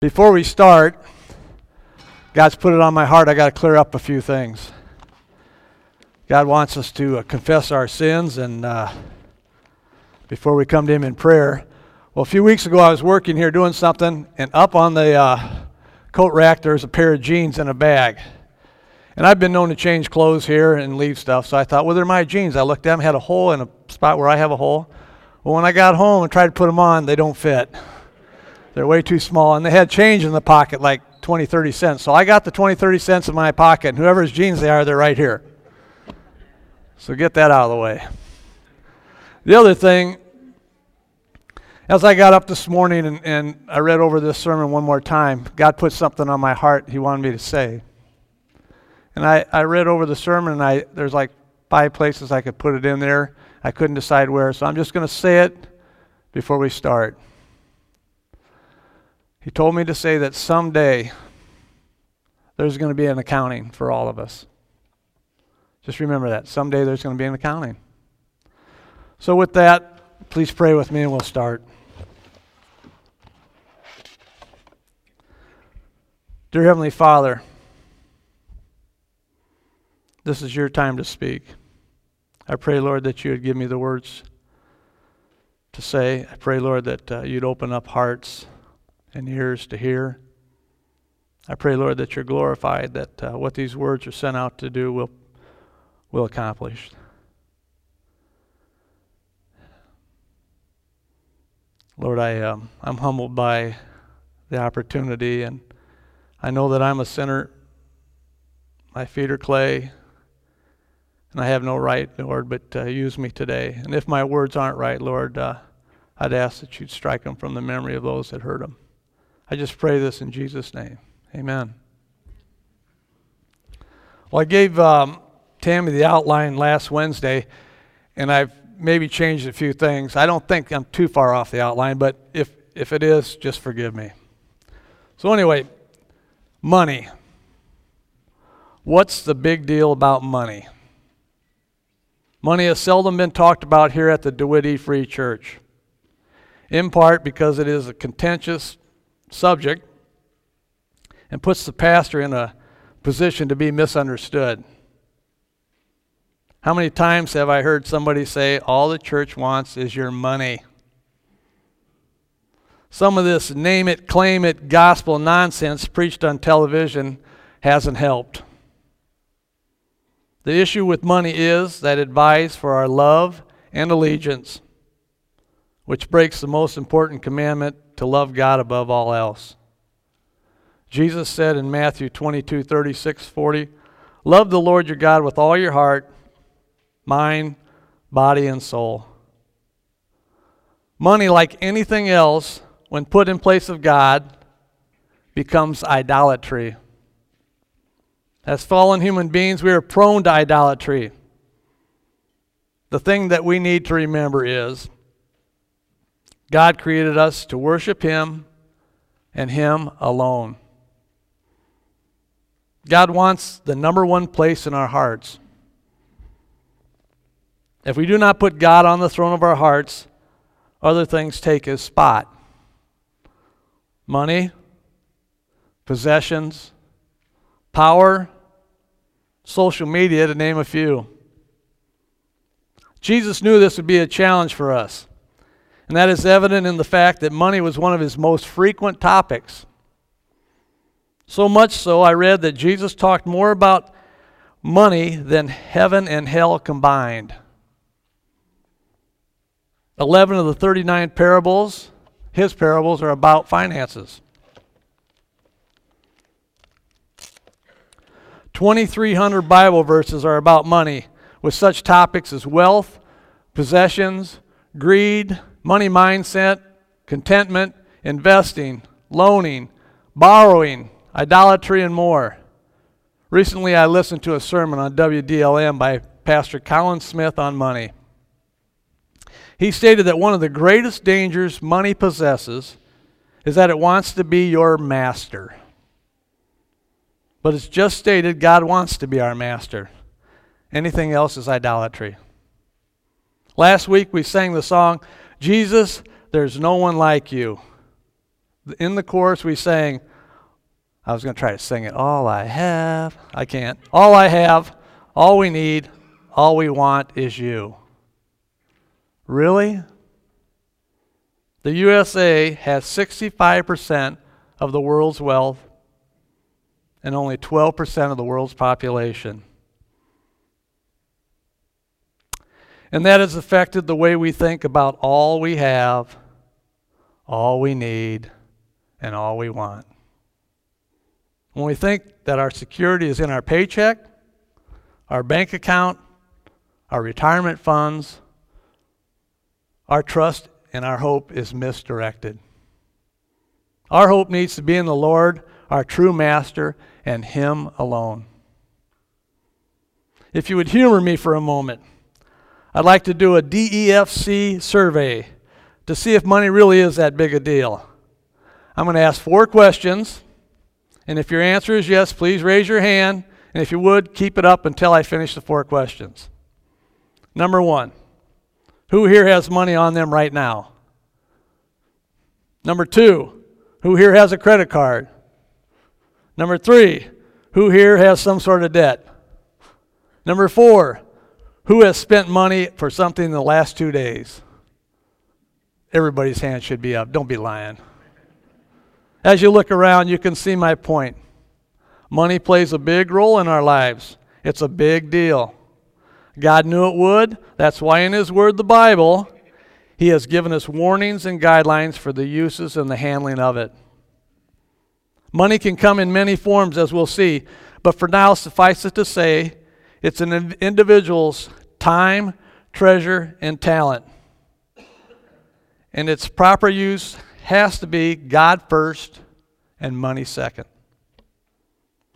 Before we start, God's put it on my heart, I got to clear up a few things. God wants us to confess our sins and before we come to Him in prayer. Well, a few weeks ago I was working here doing something, and up on the coat rack there's a pair of jeans and a bag. And I've been known to change clothes here and leave stuff, so I thought, well, they're my jeans. I looked at them, had a hole in a spot where I have a hole. Well, when I got home and tried to put them on, they don't fit. They're way too small, and they had change in the pocket, like 20, 30 cents. So I got the 20, 30 cents in my pocket, and whoever's jeans they are, they're right here. So get that out of the way. The other thing, as I got up this morning and I read over this sermon one more time, God put something on my heart He wanted me to say. And I read over the sermon, and there's like 5 places I could put it in there. I couldn't decide where, so I'm just going to say it before we start. He told me to say that someday there's going to be an accounting for all of us. Just remember that. Someday there's going to be an accounting. So with that, please pray with me and we'll start. Dear Heavenly Father, this is your time to speak. I pray, Lord, that you would give me the words to say. I pray, Lord, that you'd open up hearts and ears to hear. I pray, Lord, that you're glorified, that what these words are sent out to do will accomplish. Lord, I'm humbled by the opportunity, and I know that I'm a sinner. My feet are clay, and I have no right, Lord, but use me today. And if my words aren't right, Lord, I'd ask that you'd strike them from the memory of those that heard them. I just pray this in Jesus' name. Amen. Well, I gave Tammy the outline last Wednesday, and I've maybe changed a few things. I don't think I'm too far off the outline, but if it is, just forgive me. So anyway, money. What's the big deal about money? Money has seldom been talked about here at the DeWitty Free Church, in part because it is a contentious subject and puts the pastor in a position to be misunderstood. How many times have I heard somebody say, all the church wants is your money? Some of this name it, claim it, gospel nonsense preached on television hasn't helped. The issue with money is that it vies for our love and allegiance, which breaks the most important commandment to love God above all else. Jesus said in Matthew 22:36-40, love the Lord your God with all your heart, mind, body, and soul. Money, like anything else, when put in place of God, becomes idolatry. As fallen human beings, we are prone to idolatry. The thing that we need to remember is God created us to worship Him and Him alone. God wants the number one place in our hearts. If we do not put God on the throne of our hearts, other things take His spot. Money, possessions, power, social media, to name a few. Jesus knew this would be a challenge for us, and that is evident in the fact that money was one of His most frequent topics. So much so, I read that Jesus talked more about money than heaven and hell combined. 11 of the 39 parables, His parables, are about finances. 2,300 Bible verses are about money, with such topics as wealth, possessions, greed, money mindset, contentment, investing, loaning, borrowing, idolatry, and more. Recently, I listened to a sermon on WDLM by Pastor Colin Smith on money. He stated that one of the greatest dangers money possesses is that it wants to be your master. But it's just stated God wants to be our master. Anything else is idolatry. Last week we sang the song, Jesus, There's No One Like You. In the chorus we sang, I was going to try to sing it, all I have, I can't. All I have, all we need, all we want is you. Really? The USA has 65% of the world's wealth and only 12% of the world's population. And that has affected the way we think about all we have, all we need, and all we want. When we think that our security is in our paycheck, our bank account, our retirement funds, our trust and our hope is misdirected. Our hope needs to be in the Lord, our true master, and Him alone. If you would humor me for a moment, I'd like to do a DEFC survey to see if money really is that big a deal. I'm going to ask 4 questions, and if your answer is yes, please raise your hand, and if you would, keep it up until I finish the 4 questions. Number 1, who here has money on them right now? Number 2, who here has a credit card? Number 3, who here has some sort of debt? Number 4, who has spent money for something in the last 2 days? Everybody's hand should be up. Don't be lying. As you look around, you can see my point. Money plays a big role in our lives. It's a big deal. God knew it would. That's why in His Word, the Bible, He has given us warnings and guidelines for the uses and the handling of it. Money can come in many forms, as we'll see, but for now, suffice it to say, it's an individual's time, treasure, and talent. And its proper use has to be God first and money second.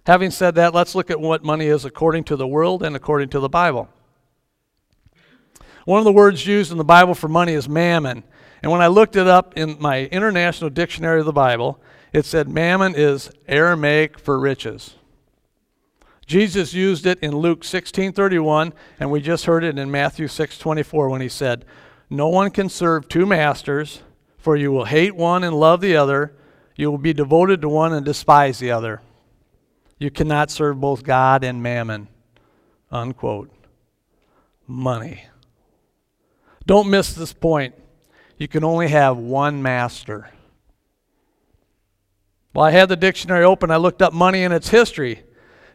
Having said that, let's look at what money is according to the world and according to the Bible. One of the words used in the Bible for money is mammon. And when I looked it up in my International Dictionary of the Bible, it said mammon is Aramaic for riches. Jesus used it in Luke 16:31, and we just heard it in Matthew 6:24 when He said, "No one can serve 2 masters, for you will hate one and love the other. You will be devoted to one and despise the other. You cannot serve both God and mammon." Unquote. Money. Don't miss this point. You can only have one master. Well, I had the dictionary open. I looked up money and its history.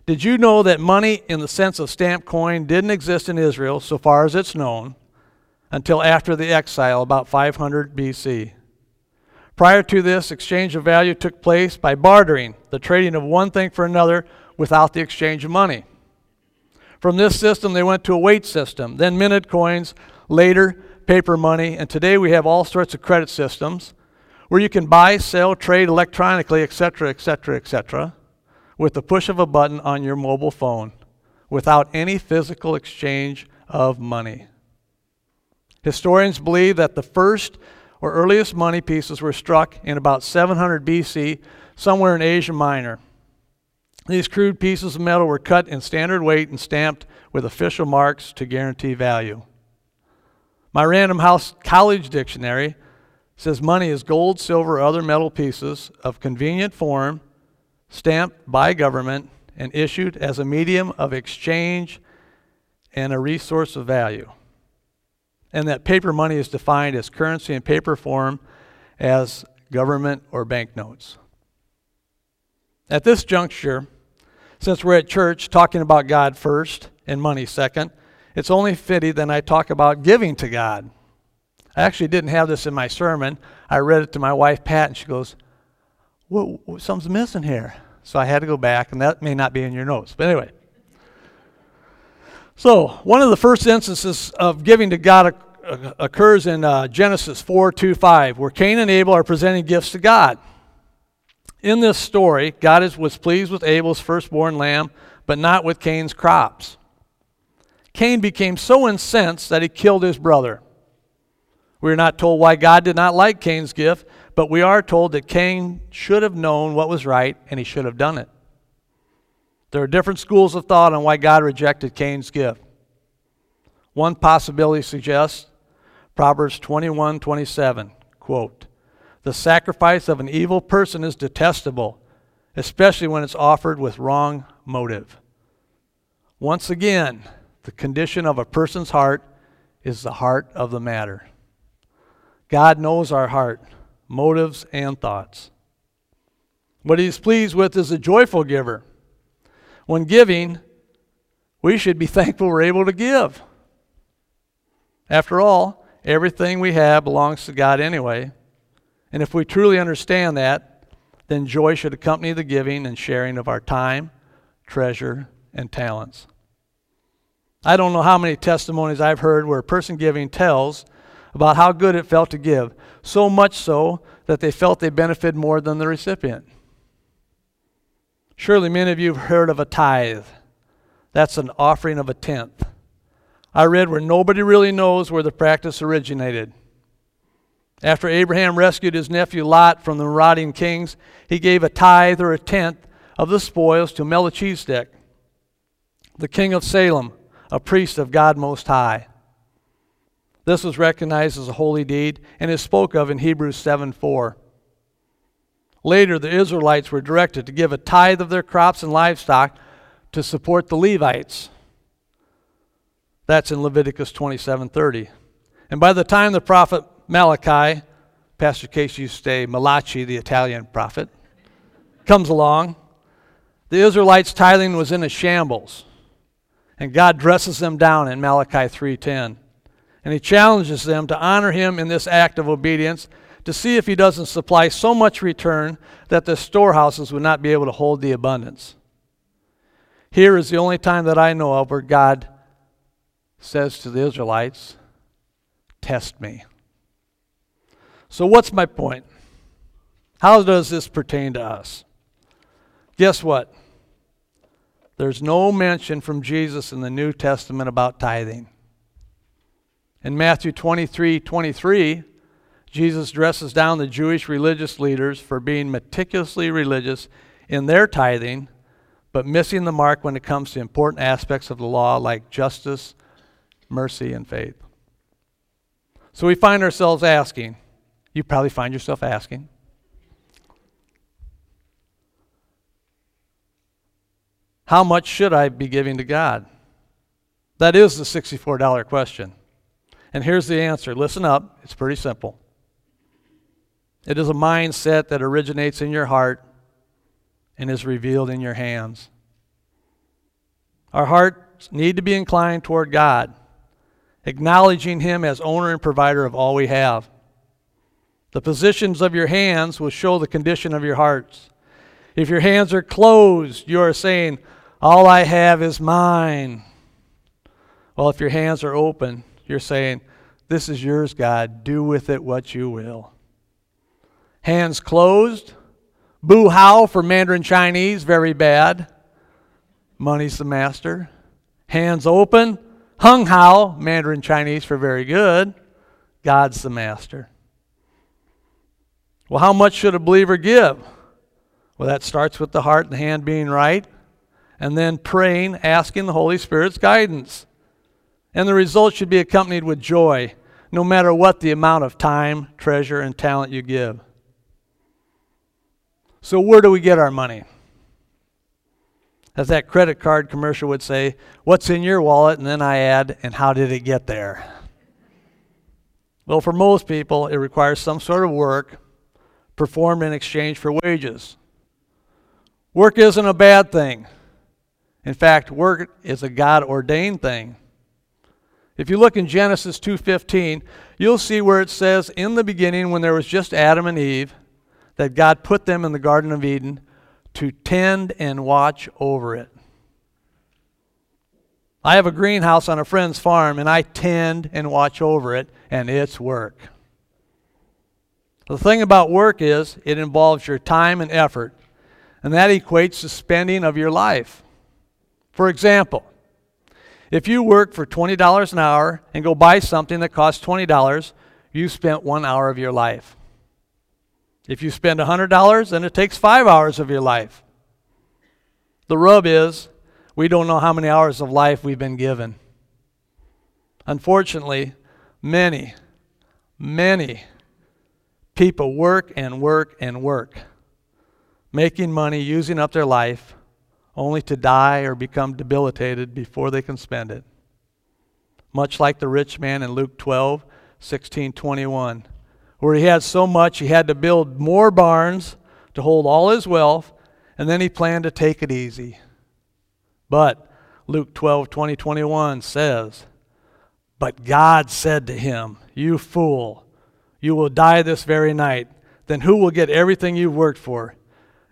Did you know that money in the sense of stamped coin didn't exist in Israel, so far as it's known, until after the exile, about 500 BC? Prior to this, exchange of value took place by bartering, the trading of one thing for another without the exchange of money. From this system, they went to a weight system, then minted coins, later paper money, and today we have all sorts of credit systems where you can buy, sell, trade electronically, etc., etc., etc., with the push of a button on your mobile phone without any physical exchange of money. Historians believe that the first or earliest money pieces were struck in about 700 BC, somewhere in Asia Minor. These crude pieces of metal were cut in standard weight and stamped with official marks to guarantee value. My Random House College Dictionary says money is gold, silver, or other metal pieces of convenient form stamped by government and issued as a medium of exchange and a resource of value. And that paper money is defined as currency in paper form as government or banknotes. At this juncture, since we're at church talking about God first and money second, it's only fitting that I talk about giving to God. I actually didn't have this in my sermon. I read it to my wife, Pat, and she goes, "Well, something's missing here." So I had to go back, and that may not be in your notes. But anyway. So one of the first instances of giving to God occurs in Genesis 4:2-5, where Cain and Abel are presenting gifts to God. In this story, God was pleased with Abel's firstborn lamb, but not with Cain's crops. Cain became so incensed that he killed his brother. We're not told why God did not like Cain's gift, but we are told that Cain should have known what was right, and he should have done it. There are different schools of thought on why God rejected Cain's gift. One possibility suggests Proverbs 21:27, quote, The sacrifice of an evil person is detestable, especially when it's offered with wrong motive. Once again, the condition of a person's heart is the heart of the matter. God knows our heart, motives, and thoughts. What he's pleased with is a joyful giver. When giving, we should be thankful we're able to give. After all, everything we have belongs to God anyway. And if we truly understand that, then joy should accompany the giving and sharing of our time, treasure, and talents. I don't know how many testimonies I've heard where a person giving tells about how good it felt to give, so much so that they felt they benefited more than the recipient. Surely many of you have heard of a tithe. That's an offering of a tenth. I read where nobody really knows where the practice originated. After Abraham rescued his nephew Lot from the marauding kings, he gave a tithe or a tenth of the spoils to Melchizedek, the king of Salem, a priest of God Most High. This was recognized as a holy deed and is spoke of in Hebrews 7:4. Later, the Israelites were directed to give a tithe of their crops and livestock to support the Levites. That's in Leviticus 27:30. And by the time the prophet Malachi, Pastor Casey used to say Malachi, the Italian prophet, comes along, the Israelites' tithing was in a shambles. And God dresses them down in Malachi 3:10. And he challenges them to honor him in this act of obedience to see if he doesn't supply so much return that the storehouses would not be able to hold the abundance. Here is the only time that I know of where God says to the Israelites, "Test me." So what's my point? How does this pertain to us? Guess what? There's no mention from Jesus in the New Testament about tithing. In Matthew 23:23, Jesus dresses down the Jewish religious leaders for being meticulously religious in their tithing, but missing the mark when it comes to important aspects of the law like justice, mercy, and faith. So we find ourselves asking, you probably find yourself asking, how much should I be giving to God? That is the $64 question. And here's the answer. Listen up. It's pretty simple. It is a mindset that originates in your heart and is revealed in your hands. Our hearts need to be inclined toward God, acknowledging him as owner and provider of all we have. The positions of your hands will show the condition of your hearts. If your hands are closed, you are saying, all I have is mine. Well, if your hands are open, you're saying, this is yours, God. Do with it what you will. Hands closed, boo how for Mandarin Chinese, very bad. Money's the master. Hands open, hung hao, Mandarin Chinese for very good. God's the master. Well, how much should a believer give? Well, that starts with the heart and the hand being right, and then praying, asking the Holy Spirit's guidance. And the result should be accompanied with joy, no matter what the amount of time, treasure, and talent you give. So where do we get our money? As that credit card commercial would say, what's in your wallet? And then I add, and how did it get there? Well, for most people, it requires some sort of work performed in exchange for wages. Work isn't a bad thing. In fact, work is a God-ordained thing. If you look in Genesis 2:15, you'll see where it says, in the beginning, when there was just Adam and Eve, that God put them in the Garden of Eden to tend and watch over it. I have a greenhouse on a friend's farm, and I tend and watch over it, and it's work. The thing about work is it involves your time and effort, and that equates to spending of your life. For example, if you work for $20 an hour and go buy something that costs $20, you spent 1 hour of your life. If you spend $100, then it takes 5 hours of your life. The rub is we don't know how many hours of life we've been given. Unfortunately, many People work and work and work, making money, using up their life, only to die or become debilitated before they can spend it. Much like the rich man in Luke 12:16-21, where he had so much he had to build more barns to hold all his wealth, and then he planned to take it easy. But Luke 12:20-21 says, "But God said to him, 'You fool, you will die this very night. Then who will get everything you've worked for?'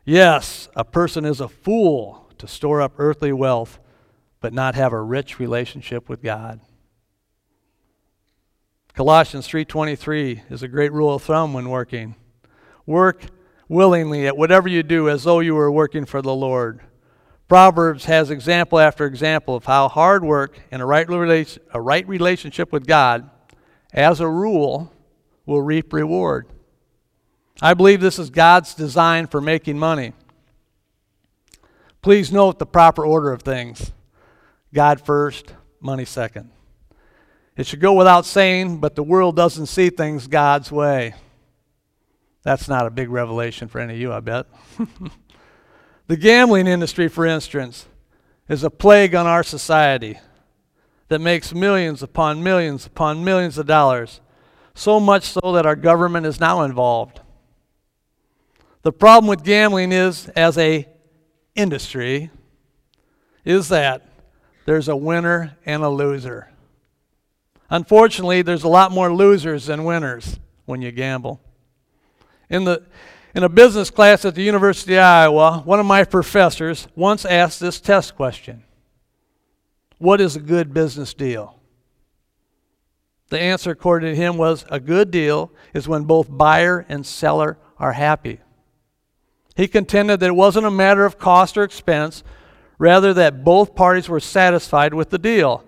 Yes, a person is a fool to store up earthly wealth, but not have a rich relationship with God." Colossians 3:23 is a great rule of thumb when working. Work willingly at whatever you do as though you were working for the Lord. Proverbs has example after example of how hard work and a right relationship with God, as a rule, will reap reward. I believe this is God's design for making money. Please note the proper order of things. God first, money second. It should go without saying, but the world doesn't see things God's way. That's not a big revelation for any of you, I bet. The gambling industry, for instance, is a plague on our society that makes millions upon millions upon millions of dollars, so much so that our government is now involved. The problem with gambling is, as an industry, is that there's a winner and a loser. Unfortunately, there's a lot more losers than winners when you gamble. In a business class at the University of Iowa, one of my professors once asked this test question: what is a good business deal? The answer, according to him, was a good deal is when both buyer and seller are happy. He contended that it wasn't a matter of cost or expense, rather that both parties were satisfied with the deal.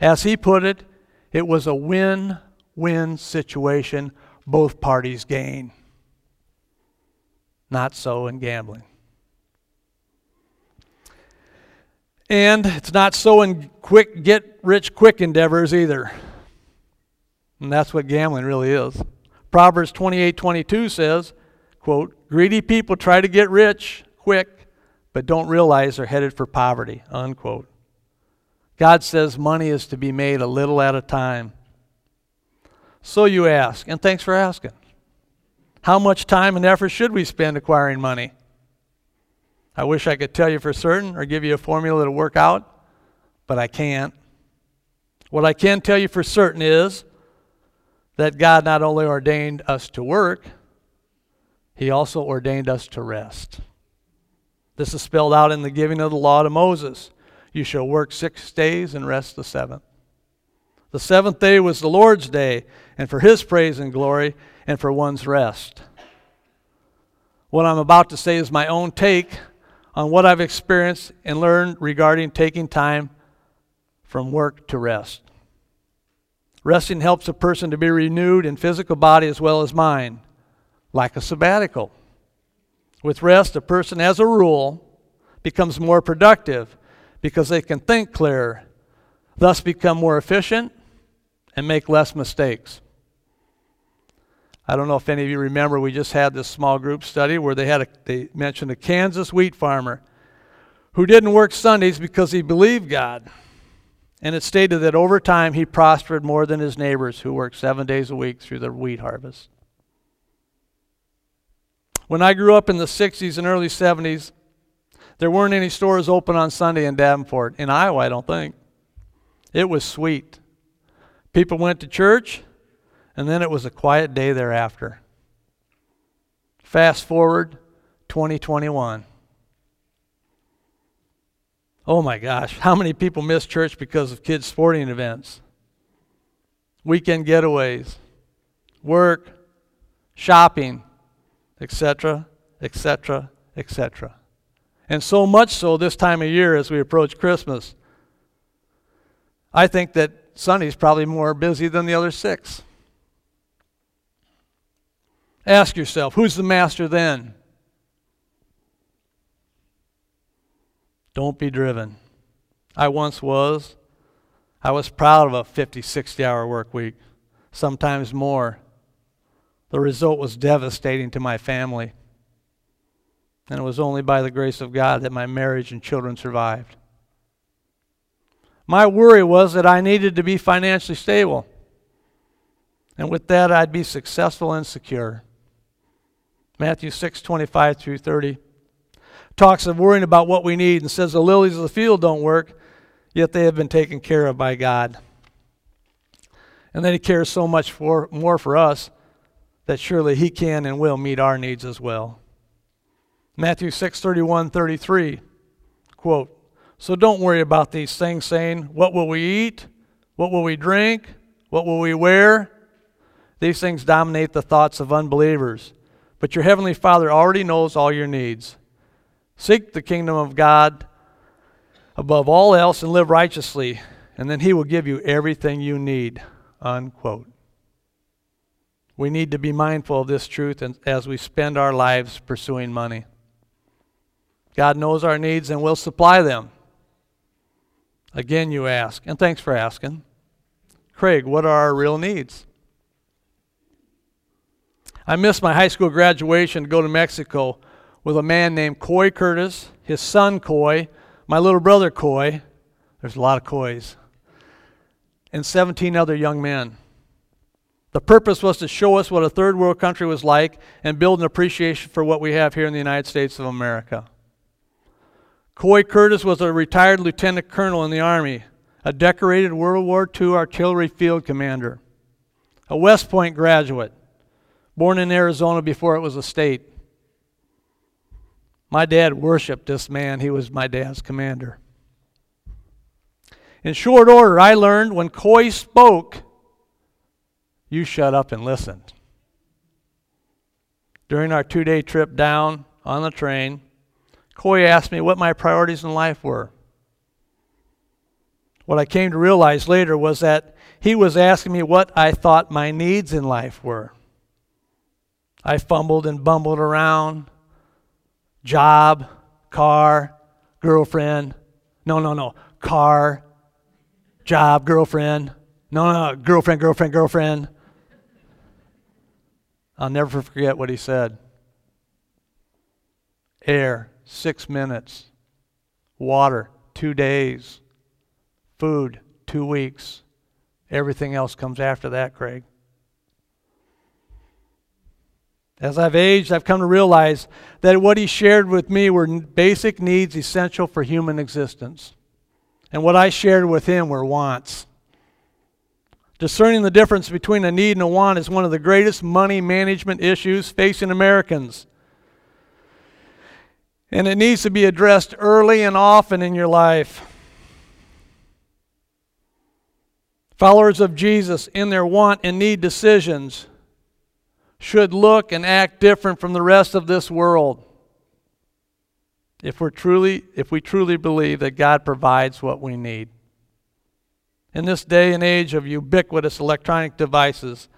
As he put it, it was a win-win situation. Both parties gain. Not so in gambling. And it's not so in quick get-rich-quick endeavors either. And that's what gambling really is. Proverbs 28:22 says, quote, "Greedy people try to get rich quick, but don't realize they're headed for poverty," unquote. God says money is to be made a little at a time. So you ask, and thanks for asking, how much time and effort should we spend acquiring money? I wish I could tell you for certain or give you a formula to work out, but I can't. What I can tell you for certain is that God not only ordained us to work, He also ordained us to rest. This is spelled out in the giving of the law to Moses. You shall work 6 days and rest the seventh. The seventh day was the Lord's day, and for His praise and glory, and for one's rest. What I'm about to say is my own take on what I've experienced and learned regarding taking time from work to rest. Resting helps a person to be renewed in physical body as well as mind, like a sabbatical. With rest, a person, as a rule, becomes more productive because they can think clearer, thus become more efficient and make less mistakes. I don't know if any of you remember, we just had this small group study where they mentioned a Kansas wheat farmer who didn't work Sundays because he believed God. And it stated that over time he prospered more than his neighbors who worked 7 days a week through their wheat harvest. When I grew up in the 60s and early 70s, there weren't any stores open on Sunday in Davenport, in Iowa, I don't think. It was sweet. People went to church, and then it was a quiet day thereafter. Fast forward 2021. Oh my gosh, how many people miss church because of kids' sporting events, weekend getaways, work, shopping, etc., etc., etc. And so much so this time of year as we approach Christmas, I think that Sunday's probably more busy than the other six. Ask yourself, who's the master then? Don't be driven. I once was. I was proud of a 50-, 60-hour work week, sometimes more. The result was devastating to my family. And it was only by the grace of God that my marriage and children survived. My worry was that I needed to be financially stable. And with that, I'd be successful and secure. Matthew 6:25 through 30 talks of worrying about what we need and says the lilies of the field don't work, yet they have been taken care of by God. And then he cares so much more for us that surely he can and will meet our needs as well. Matthew 6:31-33, quote, "So don't worry about these things, saying, what will we eat? What will we drink? What will we wear? These things dominate the thoughts of unbelievers. But your heavenly Father already knows all your needs. Seek the kingdom of God above all else and live righteously, and then he will give you everything you need," unquote. We need to be mindful of this truth as we spend our lives pursuing money. God knows our needs and will supply them. Again, you ask, and thanks for asking, Craig, what are our real needs? I missed my high school graduation to go to Mexico with a man named Coy Curtis, his son Coy, my little brother Coy, there's a lot of Coys, and 17 other young men. The purpose was to show us what a third world country was like and build an appreciation for what we have here in the United States of America. Coy Curtis was a retired lieutenant colonel in the Army, a decorated World War II artillery field commander, a West Point graduate, born in Arizona before it was a state. My dad worshiped this man. He was my dad's commander. In short order, I learned when Coy spoke, you shut up and listened. During our two-day trip down on the train, Coy asked me what my priorities in life were. What I came to realize later was that he was asking me what I thought my needs in life were. I fumbled and bumbled around. Job, car, girlfriend. No. Car, job, girlfriend. No. Girlfriend. I'll never forget what he said. Air, 6 minutes. Water, 2 days. Food, 2 weeks. Everything else comes after that, Craig. As I've aged, I've come to realize that what he shared with me were basic needs essential for human existence. And what I shared with him were wants. Discerning the difference between a need and a want is one of the greatest money management issues facing Americans. And it needs to be addressed early and often in your life. Followers of Jesus in their want and need decisions should look and act different from the rest of this world if we truly believe that God provides what we need. In this day and age of ubiquitous electronic devices,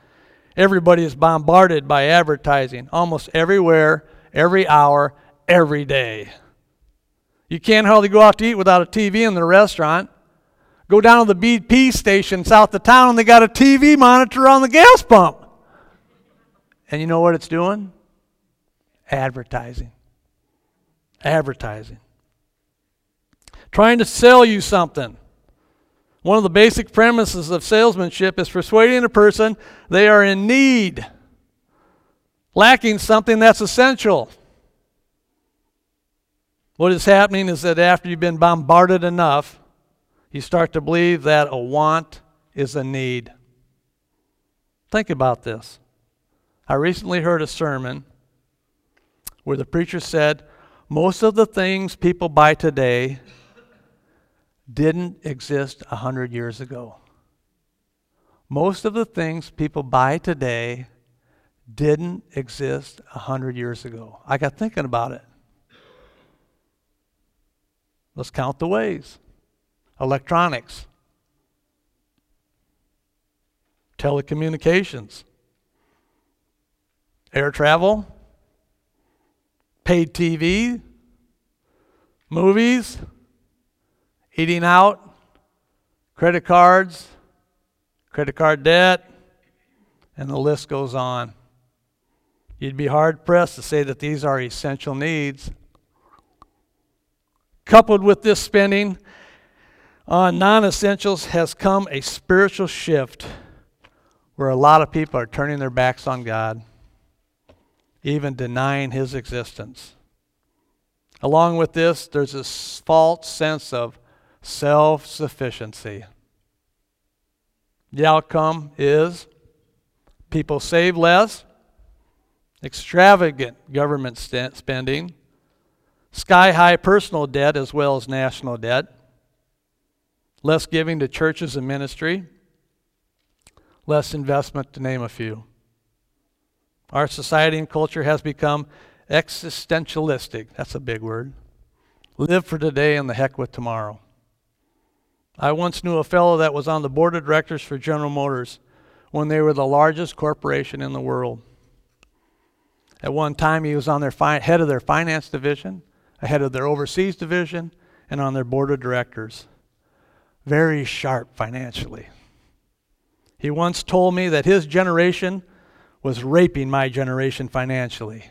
everybody is bombarded by advertising almost everywhere, every hour, every day. You can't hardly go out to eat without a TV in the restaurant. Go down to the BP station south of town and they got a TV monitor on the gas pump. And you know what it's doing? Advertising. Trying to sell you something. One of the basic premises of salesmanship is persuading a person they are in need, lacking something that's essential. What is happening is that after you've been bombarded enough, you start to believe that a want is a need. Think about this. I recently heard a sermon where the preacher said, most of the things people buy today didn't exist 100 years ago. Most of the things people buy today didn't exist 100 years ago. I got thinking about it. Let's count the ways. Electronics. Telecommunications. Air travel, paid TV, movies, eating out, credit cards, credit card debt, and the list goes on. You'd be hard-pressed to say that these are essential needs. Coupled with this spending on non-essentials has come a spiritual shift where a lot of people are turning their backs on God, even denying His existence. Along with this, there's this false sense of self-sufficiency. The outcome is people save less, extravagant government spending, sky-high personal debt as well as national debt, less giving to churches and ministry, less investment, to name a few. Our society and culture has become existentialistic. That's a big word. Live for today and the heck with tomorrow. I once knew a fellow that was on the board of directors for General Motors when they were the largest corporation in the world. At one time, he was on their head of their finance division, head of their overseas division, and on their board of directors. Very sharp financially. He once told me that his generation was raping my generation financially,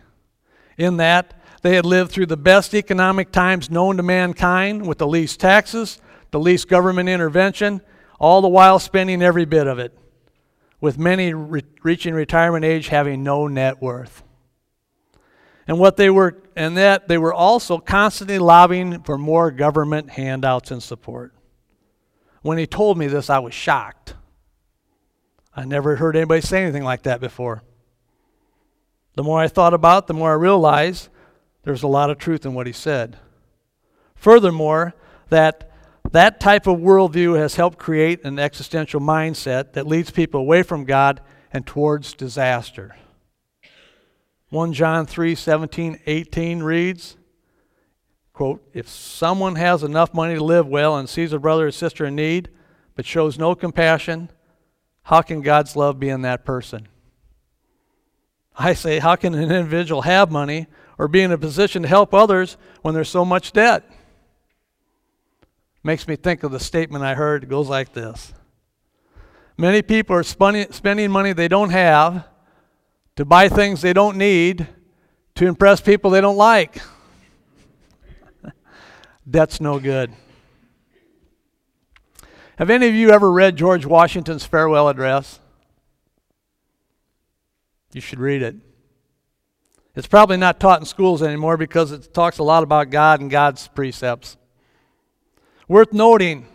in that they had lived through the best economic times known to mankind with the least taxes, the least government intervention, all the while spending every bit of it, with many reaching retirement age having no net worth. And that they were also constantly lobbying for more government handouts and support. When he told me this, I was shocked. I never heard anybody say anything like that before. The more I thought about it, the more I realized there's a lot of truth in what he said. Furthermore, that type of worldview has helped create an existential mindset that leads people away from God and towards disaster. 1 John 3:17-18 reads, quote, "If someone has enough money to live well and sees a brother or sister in need but shows no compassion, how can God's love be in that person?" I say, how can an individual have money or be in a position to help others when there's so much debt? Makes me think of the statement I heard. It goes like this. Many people are spending money they don't have to buy things they don't need to impress people they don't like. Debt's no good. Have any of you ever read George Washington's farewell address? You should read it. It's probably not taught in schools anymore because it talks a lot about God and God's precepts. Worth noting,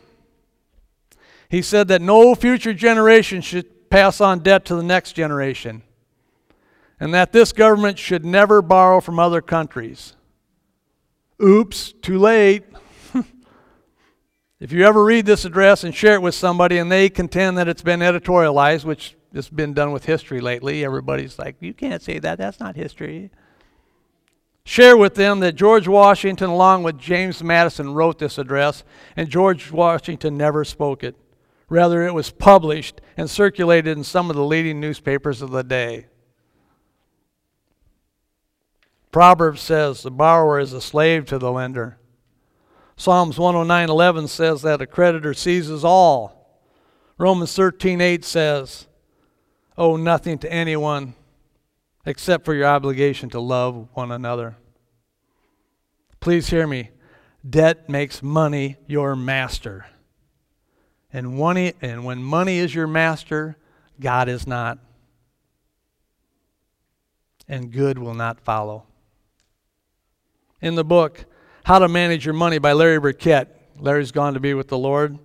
he said that no future generation should pass on debt to the next generation, and that this government should never borrow from other countries. Oops, too late. If you ever read this address and share it with somebody and they contend that it's been editorialized, which it's been done with history lately. Everybody's like, you can't say that. That's not history. Share with them that George Washington, along with James Madison, wrote this address, and George Washington never spoke it. Rather, it was published and circulated in some of the leading newspapers of the day. Proverbs says the borrower is a slave to the lender. Psalms 109:11 says that a creditor seizes all. Romans 13:8 says, owe nothing to anyone except for your obligation to love one another. Please hear me. Debt makes money your master. And when money is your master, God is not. And good will not follow. In the book, How to Manage Your Money by Larry Burkett. Larry's gone to be with the Lord.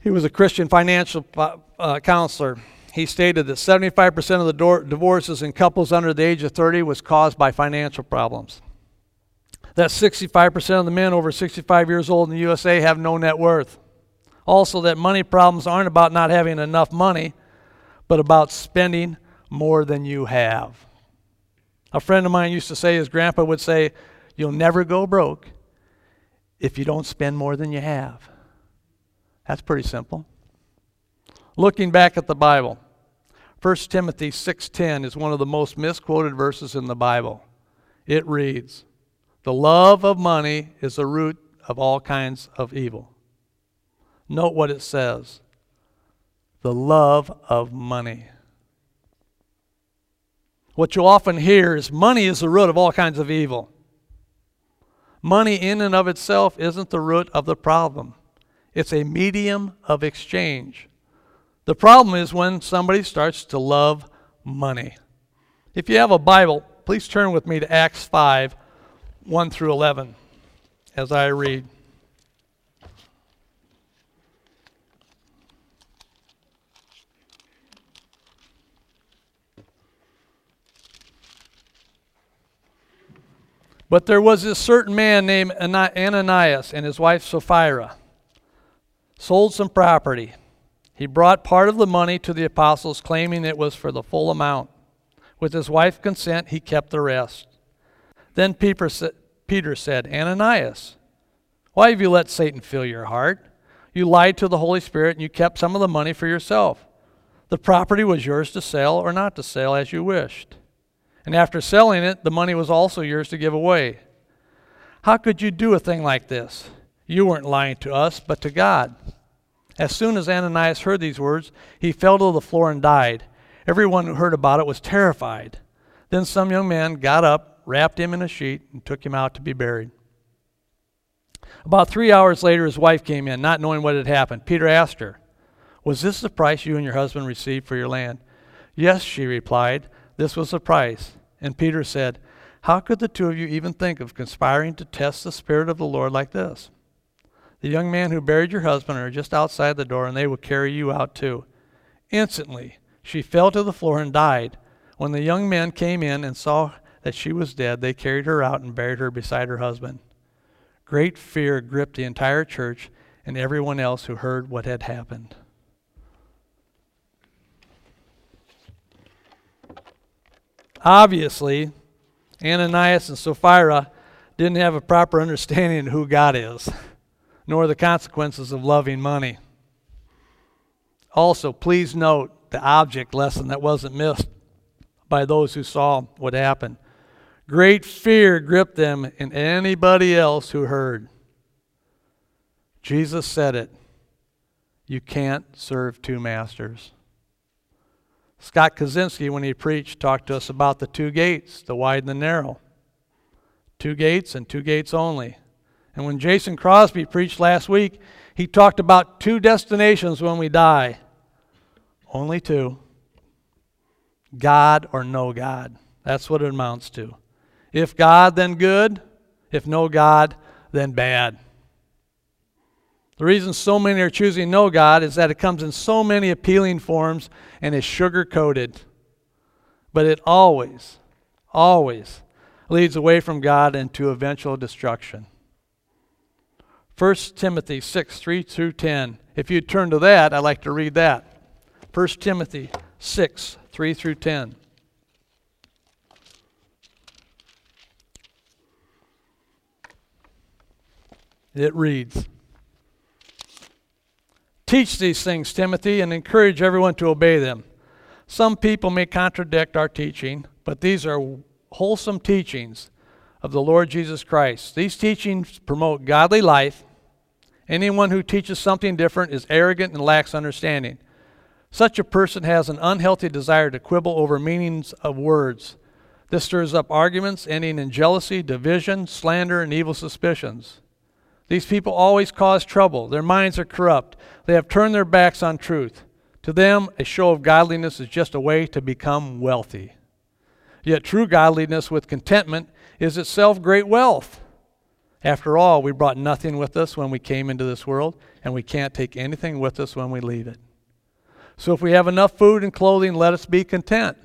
He was a Christian financial counselor. He stated that 75% of the divorces in couples under the age of 30 was caused by financial problems. That 65% of the men over 65 years old in the USA have no net worth. Also, that money problems aren't about not having enough money, but about spending more than you have. A friend of mine used to say, his grandpa would say, you'll never go broke if you don't spend more than you have. That's pretty simple. Looking back at the Bible, 1 Timothy 6:10 is one of the most misquoted verses in the Bible. It reads, "The love of money is the root of all kinds of evil." Note what it says, "The love of money." What you'll often hear is money is the root of all kinds of evil. Money in and of itself isn't the root of the problem. It's a medium of exchange. The problem is when somebody starts to love money. If you have a Bible, please turn with me to Acts 5, 1 through 11, as I read. But there was a certain man named Ananias, and his wife Sapphira sold some property. He brought part of the money to the apostles, claiming it was for the full amount. With his wife's consent, he kept the rest. Then Peter said, Ananias, why have you let Satan fill your heart? You lied to the Holy Spirit, and you kept some of the money for yourself. The property was yours to sell or not to sell, as you wished. And after selling it, the money was also yours to give away. How could you do a thing like this? You weren't lying to us, but to God. As soon as Ananias heard these words, he fell to the floor and died. Everyone who heard about it was terrified. Then some young men got up, wrapped him in a sheet, and took him out to be buried. About 3 hours later, his wife came in, not knowing what had happened. Peter asked her, was this the price you and your husband received for your land? Yes, she replied. This was the price. And Peter said, how could the two of you even think of conspiring to test the Spirit of the Lord like this? The young man who buried your husband are just outside the door, and they will carry you out too. Instantly, she fell to the floor and died. When the young men came in and saw that she was dead, they carried her out and buried her beside her husband. Great fear gripped the entire church and everyone else who heard what had happened. Obviously, Ananias and Sapphira didn't have a proper understanding of who God is, nor the consequences of loving money. Also, please note the object lesson that wasn't missed by those who saw what happened. Great fear gripped them and anybody else who heard. Jesus said it, you can't serve two masters. Scott Kaczynski, when he preached, talked to us about the two gates, the wide and the narrow. Two gates and two gates only. And when Jason Crosby preached last week, he talked about two destinations when we die. Only two. God or no God. That's what it amounts to. If God, then good. If no God, then bad. The reason so many are choosing no God is that it comes in so many appealing forms and is sugar-coated. But it always, always leads away from God into eventual destruction. 1 Timothy 6, 3 through 10. If you turn to that, I'd like to read that. 1 Timothy 6, 3 through 10. It reads, teach these things, Timothy, and encourage everyone to obey them. Some people may contradict our teaching, but these are wholesome teachings of the Lord Jesus Christ. These teachings promote godly life. Anyone who teaches something different is arrogant and lacks understanding. Such a person has an unhealthy desire to quibble over meanings of words. This stirs up arguments, ending in jealousy, division, slander, and evil suspicions. These people always cause trouble. Their minds are corrupt. They have turned their backs on truth. To them, a show of godliness is just a way to become wealthy. Yet true godliness with contentment is itself great wealth. After all, we brought nothing with us when we came into this world, and we can't take anything with us when we leave it. So if we have enough food and clothing, let us be content.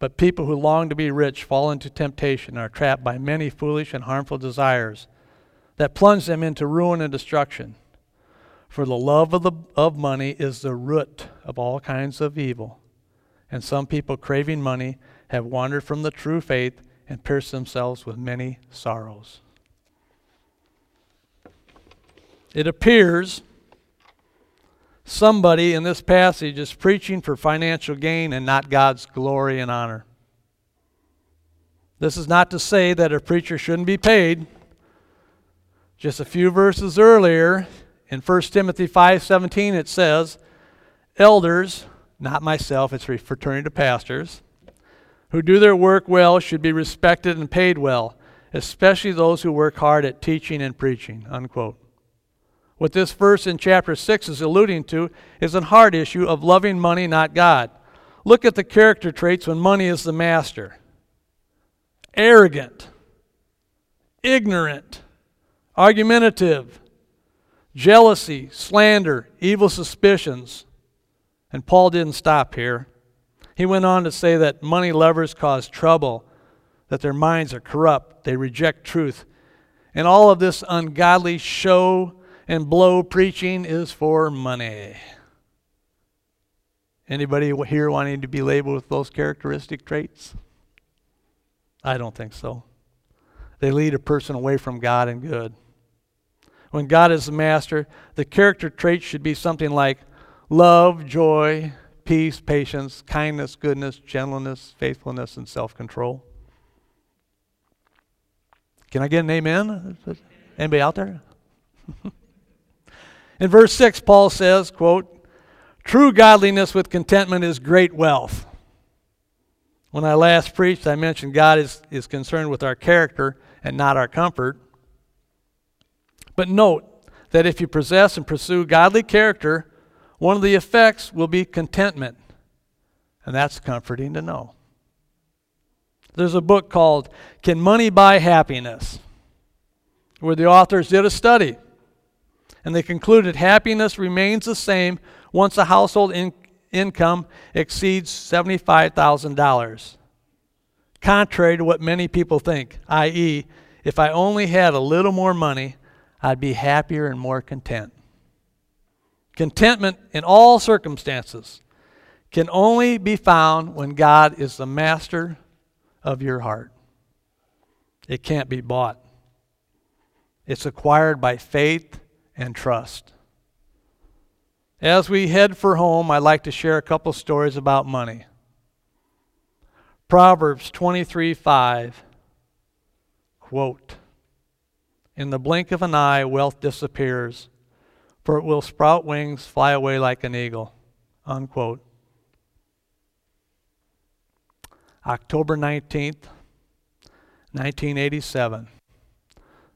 But people who long to be rich fall into temptation and are trapped by many foolish and harmful desires that plunge them into ruin and destruction. For the love of money is the root of all kinds of evil. And some people craving money have wandered from the true faith and pierced themselves with many sorrows. It appears somebody in this passage is preaching for financial gain and not God's glory and honor. This is not to say that a preacher shouldn't be paid. Just a few verses earlier, in 1 Timothy 5:17, it says, elders, not myself, it's referring to pastors, who do their work well should be respected and paid well, especially those who work hard at teaching and preaching," unquote. What this verse in chapter 6 is alluding to is a hard issue of loving money, not God. Look at the character traits when money is the master. Arrogant, ignorant, argumentative, jealousy, slander, evil suspicions. And Paul didn't stop here. He went on to say that money lovers cause trouble, that their minds are corrupt, they reject truth. And all of this ungodly show and blow preaching is for money. Anybody here wanting to be labeled with those characteristic traits? I don't think so. They lead a person away from God and good. When God is the master, the character traits should be something like love, joy, peace, patience, kindness, goodness, gentleness, faithfulness, and self-control. Can I get an amen? Anybody out there? In verse 6, Paul says, quote, "True godliness with contentment is great wealth." When I last preached, I mentioned God is concerned with our character and not our comfort. But note that if you possess and pursue godly character, one of the effects will be contentment. And that's comforting to know. There's a book called Can Money Buy Happiness? Where the authors did a study. And they concluded happiness remains the same once a household income exceeds $75,000. Contrary to what many people think, i.e., if I only had a little more money, I'd be happier and more content. Contentment in all circumstances can only be found when God is the master of your heart. It can't be bought. It's acquired by faith and trust. As we head for home, I'd like to share a couple stories about money. Proverbs 23:5, quote, "In the blink of an eye, wealth disappears, for it will sprout wings, fly away like an eagle," unquote. October 19th, 1987,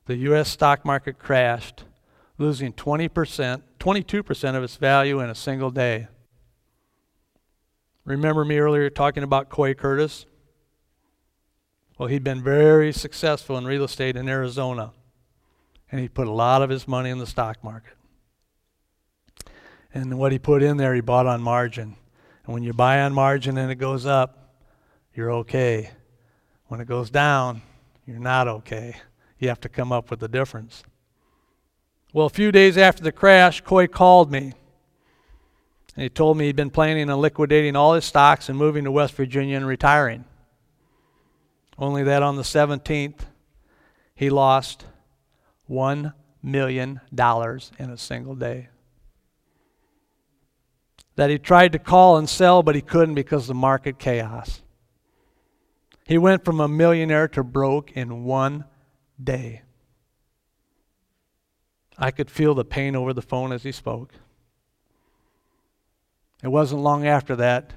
the U.S. stock market crashed, losing 22% of its value in a single day. Remember me earlier talking about Coy Curtis? Well, he'd been very successful in real estate in Arizona, and he put a lot of his money in the stock market. And what he put in there, he bought on margin. And when you buy on margin and it goes up, you're okay. When it goes down, you're not okay. You have to come up with the difference. Well, a few days after the crash, Coy called me, and he told me he'd been planning on liquidating all his stocks and moving to West Virginia and retiring. Only that on the 17th, he lost $1 million in a single day. That he tried to call and sell, but he couldn't because of the market chaos. He went from a millionaire to broke in one day. I could feel the pain over the phone as he spoke. It wasn't long after that,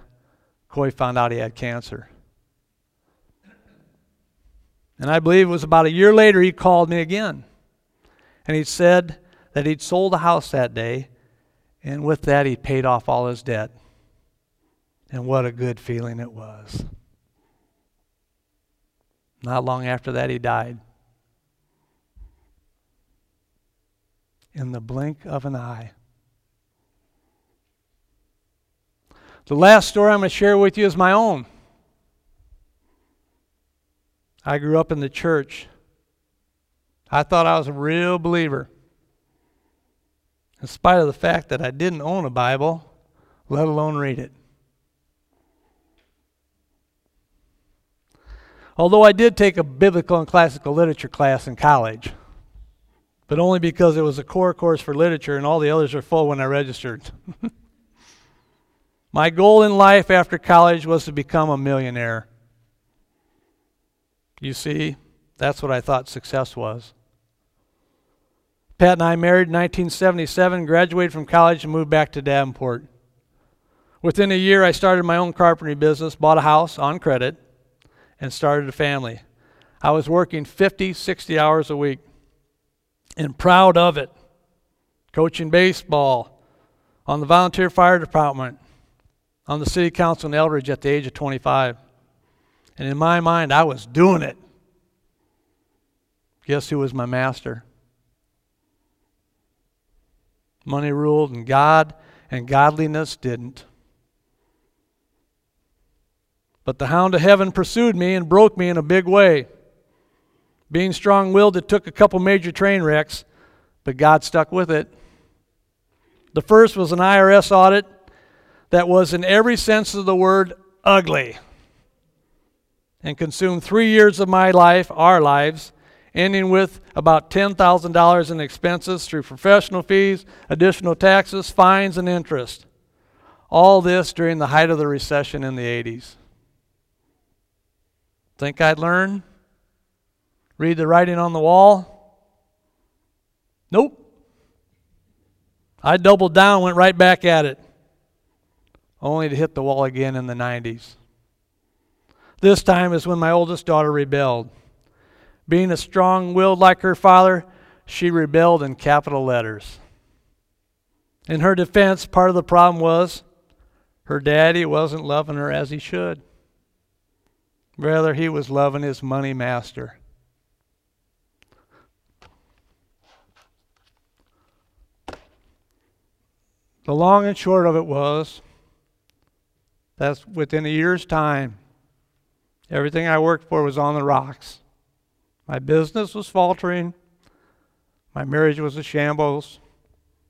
Coy found out he had cancer. And I believe it was about a year later he called me again. And he said that he'd sold the house that day, and with that he paid off all his debt. And what a good feeling it was. Not long after that he died. In the blink of an eye. The last story I'm going to share with you is my own. I grew up in the church. I thought I was a real believer. In spite of the fact that I didn't own a Bible, let alone read it. Although I did take a biblical and classical literature class in college, but only because it was a core course for literature and all the others are full when I registered. My goal in life after college was to become a millionaire. You see, that's what I thought success was. Pat and I married in 1977, graduated from college, and moved back to Davenport. Within a year, I started my own carpentry business, bought a house on credit, and started a family. I was working 50, 60 hours a week and proud of it. Coaching baseball, on the volunteer fire department, on the city council in Eldridge at the age of 25. And in my mind, I was doing it. Guess who was my master? Money ruled, and God and godliness didn't. But the hound of heaven pursued me and broke me in a big way. Being strong-willed, it took a couple major train wrecks, but God stuck with it. The first was an IRS audit that was, in every sense of the word, ugly, and consumed 3 years of my life, our lives, ending with about $10,000 in expenses through professional fees, additional taxes, fines, and interest. All this during the height of the recession in the 80s. Think I'd learn? Read the writing on the wall? Nope. I doubled down, went right back at it, only to hit the wall again in the 90s. This time is when my oldest daughter rebelled. Being a strong-willed like her father, she rebelled in capital letters. In her defense, part of the problem was her daddy wasn't loving her as he should. Rather, he was loving his money master. The long and short of it was, that's within a year's time, everything I worked for was on the rocks. My business was faltering. My marriage was a shambles.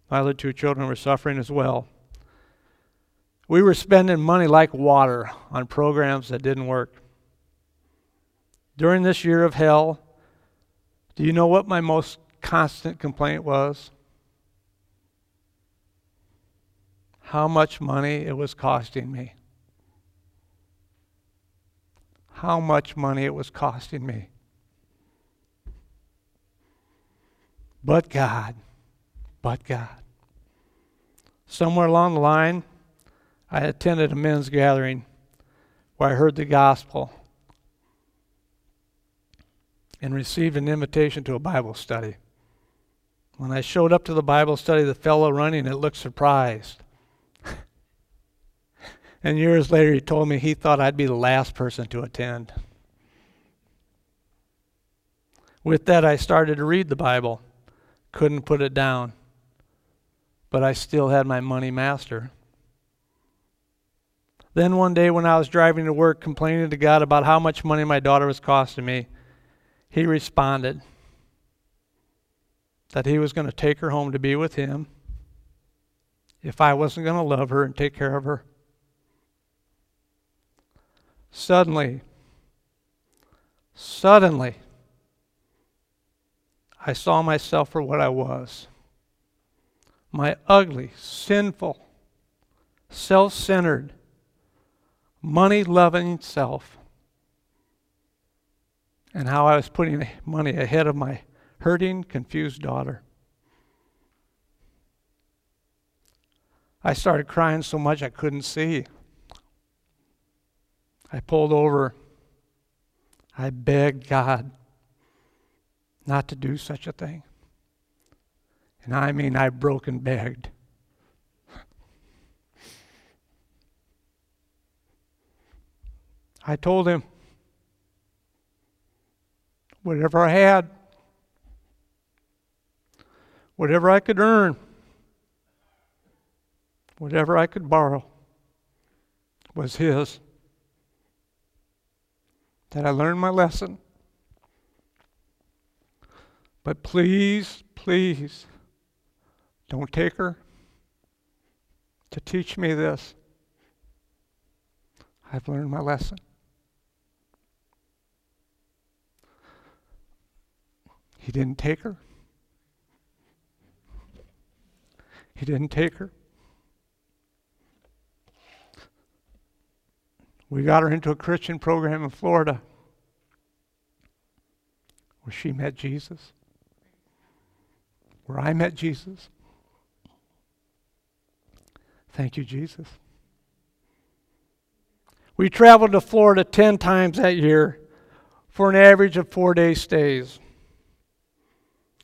My other two children were suffering as well. We were spending money like water on programs that didn't work. During this year of hell, do you know what my most constant complaint was? How much money it was costing me. How much money it was costing me. But God. Somewhere along the line, I attended a men's gathering where I heard the gospel and received an invitation to a Bible study. When I showed up to the Bible study, the fellow running it looked surprised. And years later, he told me he thought I'd be the last person to attend. With that, I started to read the Bible. Couldn't put it down. But I still had my money master. Then one day when I was driving to work, complaining to God about how much money my daughter was costing me, he responded that he was going to take her home to be with him if I wasn't going to love her and take care of her. Suddenly, I saw myself for what I was. My ugly, sinful, self-centered, money-loving self. And how I was putting money ahead of my hurting, confused daughter. I started crying so much I couldn't see. I pulled over. I begged God not to do such a thing. And I mean, I broke and begged. I told him whatever I had, whatever I could earn, whatever I could borrow was his. That I learned my lesson. But please, don't take her to teach me this. I've learned my lesson. He didn't take her. We got her into a Christian program in Florida where she met Jesus, where I met Jesus. Thank you, Jesus. We traveled to Florida 10 times that year for an average of 4-day stays.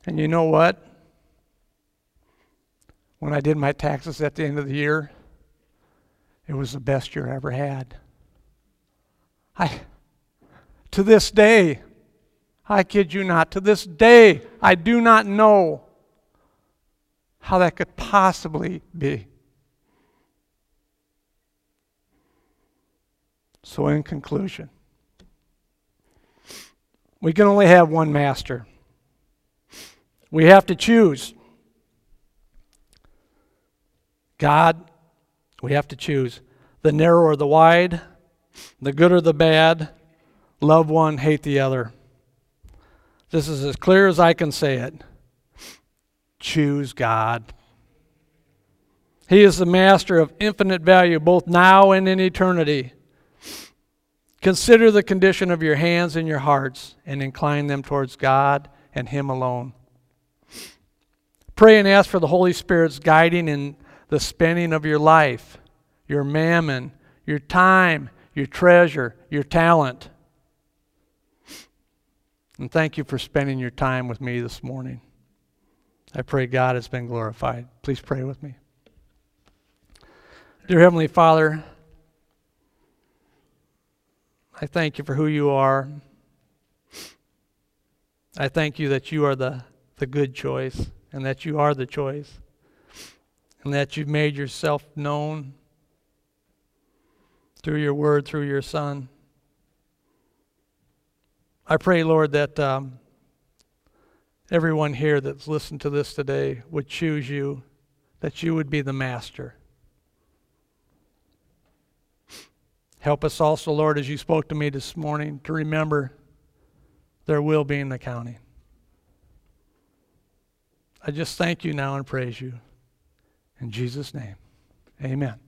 And you know what? When I did my taxes at the end of the year, it was the best year I ever had. To this day, I kid you not, to this day, I do not know how that could possibly be. So in conclusion, we can only have one master. We have to choose. God, we have to choose. The narrow or the wide, the good or the bad, love one, hate the other. This is as clear as I can say it. Choose God. He is the master of infinite value, both now and in eternity. Consider the condition of your hands and your hearts, and incline them towards God and Him alone. Pray and ask for the Holy Spirit's guiding in the spending of your life, your mammon, your time, your treasure, your talent. And thank you for spending your time with me this morning. I pray God has been glorified. Please pray with me. Dear Heavenly Father, I thank you for who you are. I thank you that you are the good choice, and that you are the choice, and that you've made yourself known through your word, through your Son. I pray, Lord, that everyone here that's listened to this today would choose you, that you would be the master. Help us also, Lord, as you spoke to me this morning, to remember there will be an accounting. I just thank you now and praise you. In Jesus' name, amen.